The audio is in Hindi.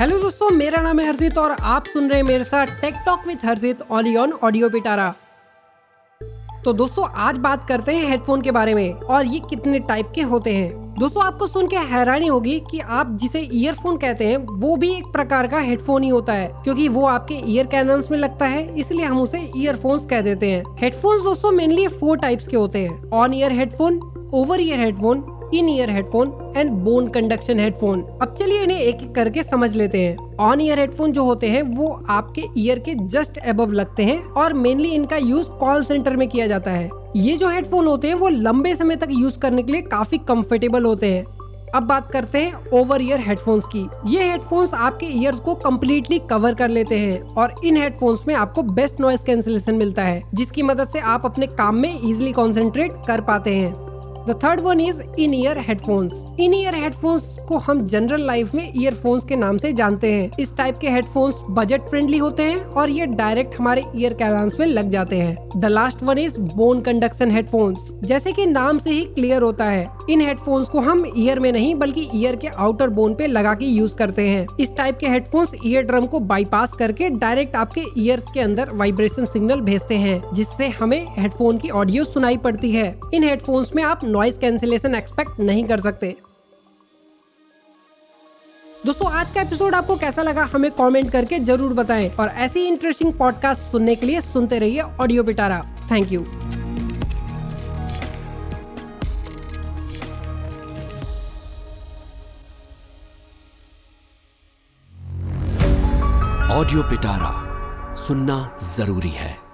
हेलो दोस्तों, मेरा नाम है हर्षित और आप सुन रहे हैं मेरे साथ tech talk with Harshit only on audio Pitara. तो दोस्तों, आज बात करते हैं हेडफोन के बारे में और ये कितने टाइप के होते हैं। दोस्तों, आपको सुन के हैरानी होगी कि आप जिसे ईयरफोन कहते हैं वो भी एक प्रकार का हेडफोन ही होता है, क्योंकि वो आपके ईयर कैनल्स में लगता है, इसलिए हम उसे ईयरफोन्स कह देते हैं। हेडफोन्स दोस्तों मेनली 4 टाइप्स के होते हैं: on ear headphone, over ear headphone, in ear headphone and bone conduction headphone. अब चलिए इन्हें एक एक करके समझ लेते हैं। ऑन ईयर हेडफोन जो होते हैं वो आपके ईयर के जस्ट अबव लगते हैं और मेनली इनका यूज कॉल सेंटर में किया जाता है। ये जो हेडफोन होते हैं वो लंबे समय तक यूज करने के लिए काफी कंफर्टेबल होते हैं। अब बात करते हैं ओवर ईयर हेडफोन्स की। ये हेडफोन्स आपके ईयर्स को कम्प्लीटली कवर कर लेते हैं और इन हेडफोन्स में आपको बेस्ट नॉइस कैंसिलेशन मिलता है, जिसकी मदद से आप अपने काम में इजिली कॉन्सेंट्रेट कर पाते हैं। The third one is in-ear headphones. In-ear headphones को हम जनरल लाइफ में ईयरफोन्स के नाम से जानते हैं। इस टाइप के हेडफोन्स बजट फ्रेंडली होते हैं और ये डायरेक्ट हमारे ईयर कैनाल्स में लग जाते हैं। The last one is bone conduction headphones. जैसे कि नाम से ही क्लियर होता है, इन हेडफोन्स को हम ईयर में नहीं बल्कि ईयर के आउटर बोन पे लगा के यूज करते हैं। इस टाइप के हेडफोन्स ईयर ड्रम को बाईपास करके डायरेक्ट आपके ईयर्स के अंदर वाइब्रेशन सिग्नल भेजते हैं, जिससे हमें हेडफोन की ऑडियो सुनाई पड़ती है। इन हेडफोन्स में आप नॉइस कैंसिलेशन एक्सपेक्ट नहीं कर सकते। दोस्तों, आज का एपिसोड आपको कैसा लगा हमें कमेंट करके जरूर बताएं और ऐसी इंटरेस्टिंग पॉडकास्ट सुनने के लिए सुनते रहिए audio Pitara. Thank you. Audio Pitara सुनना जरूरी है।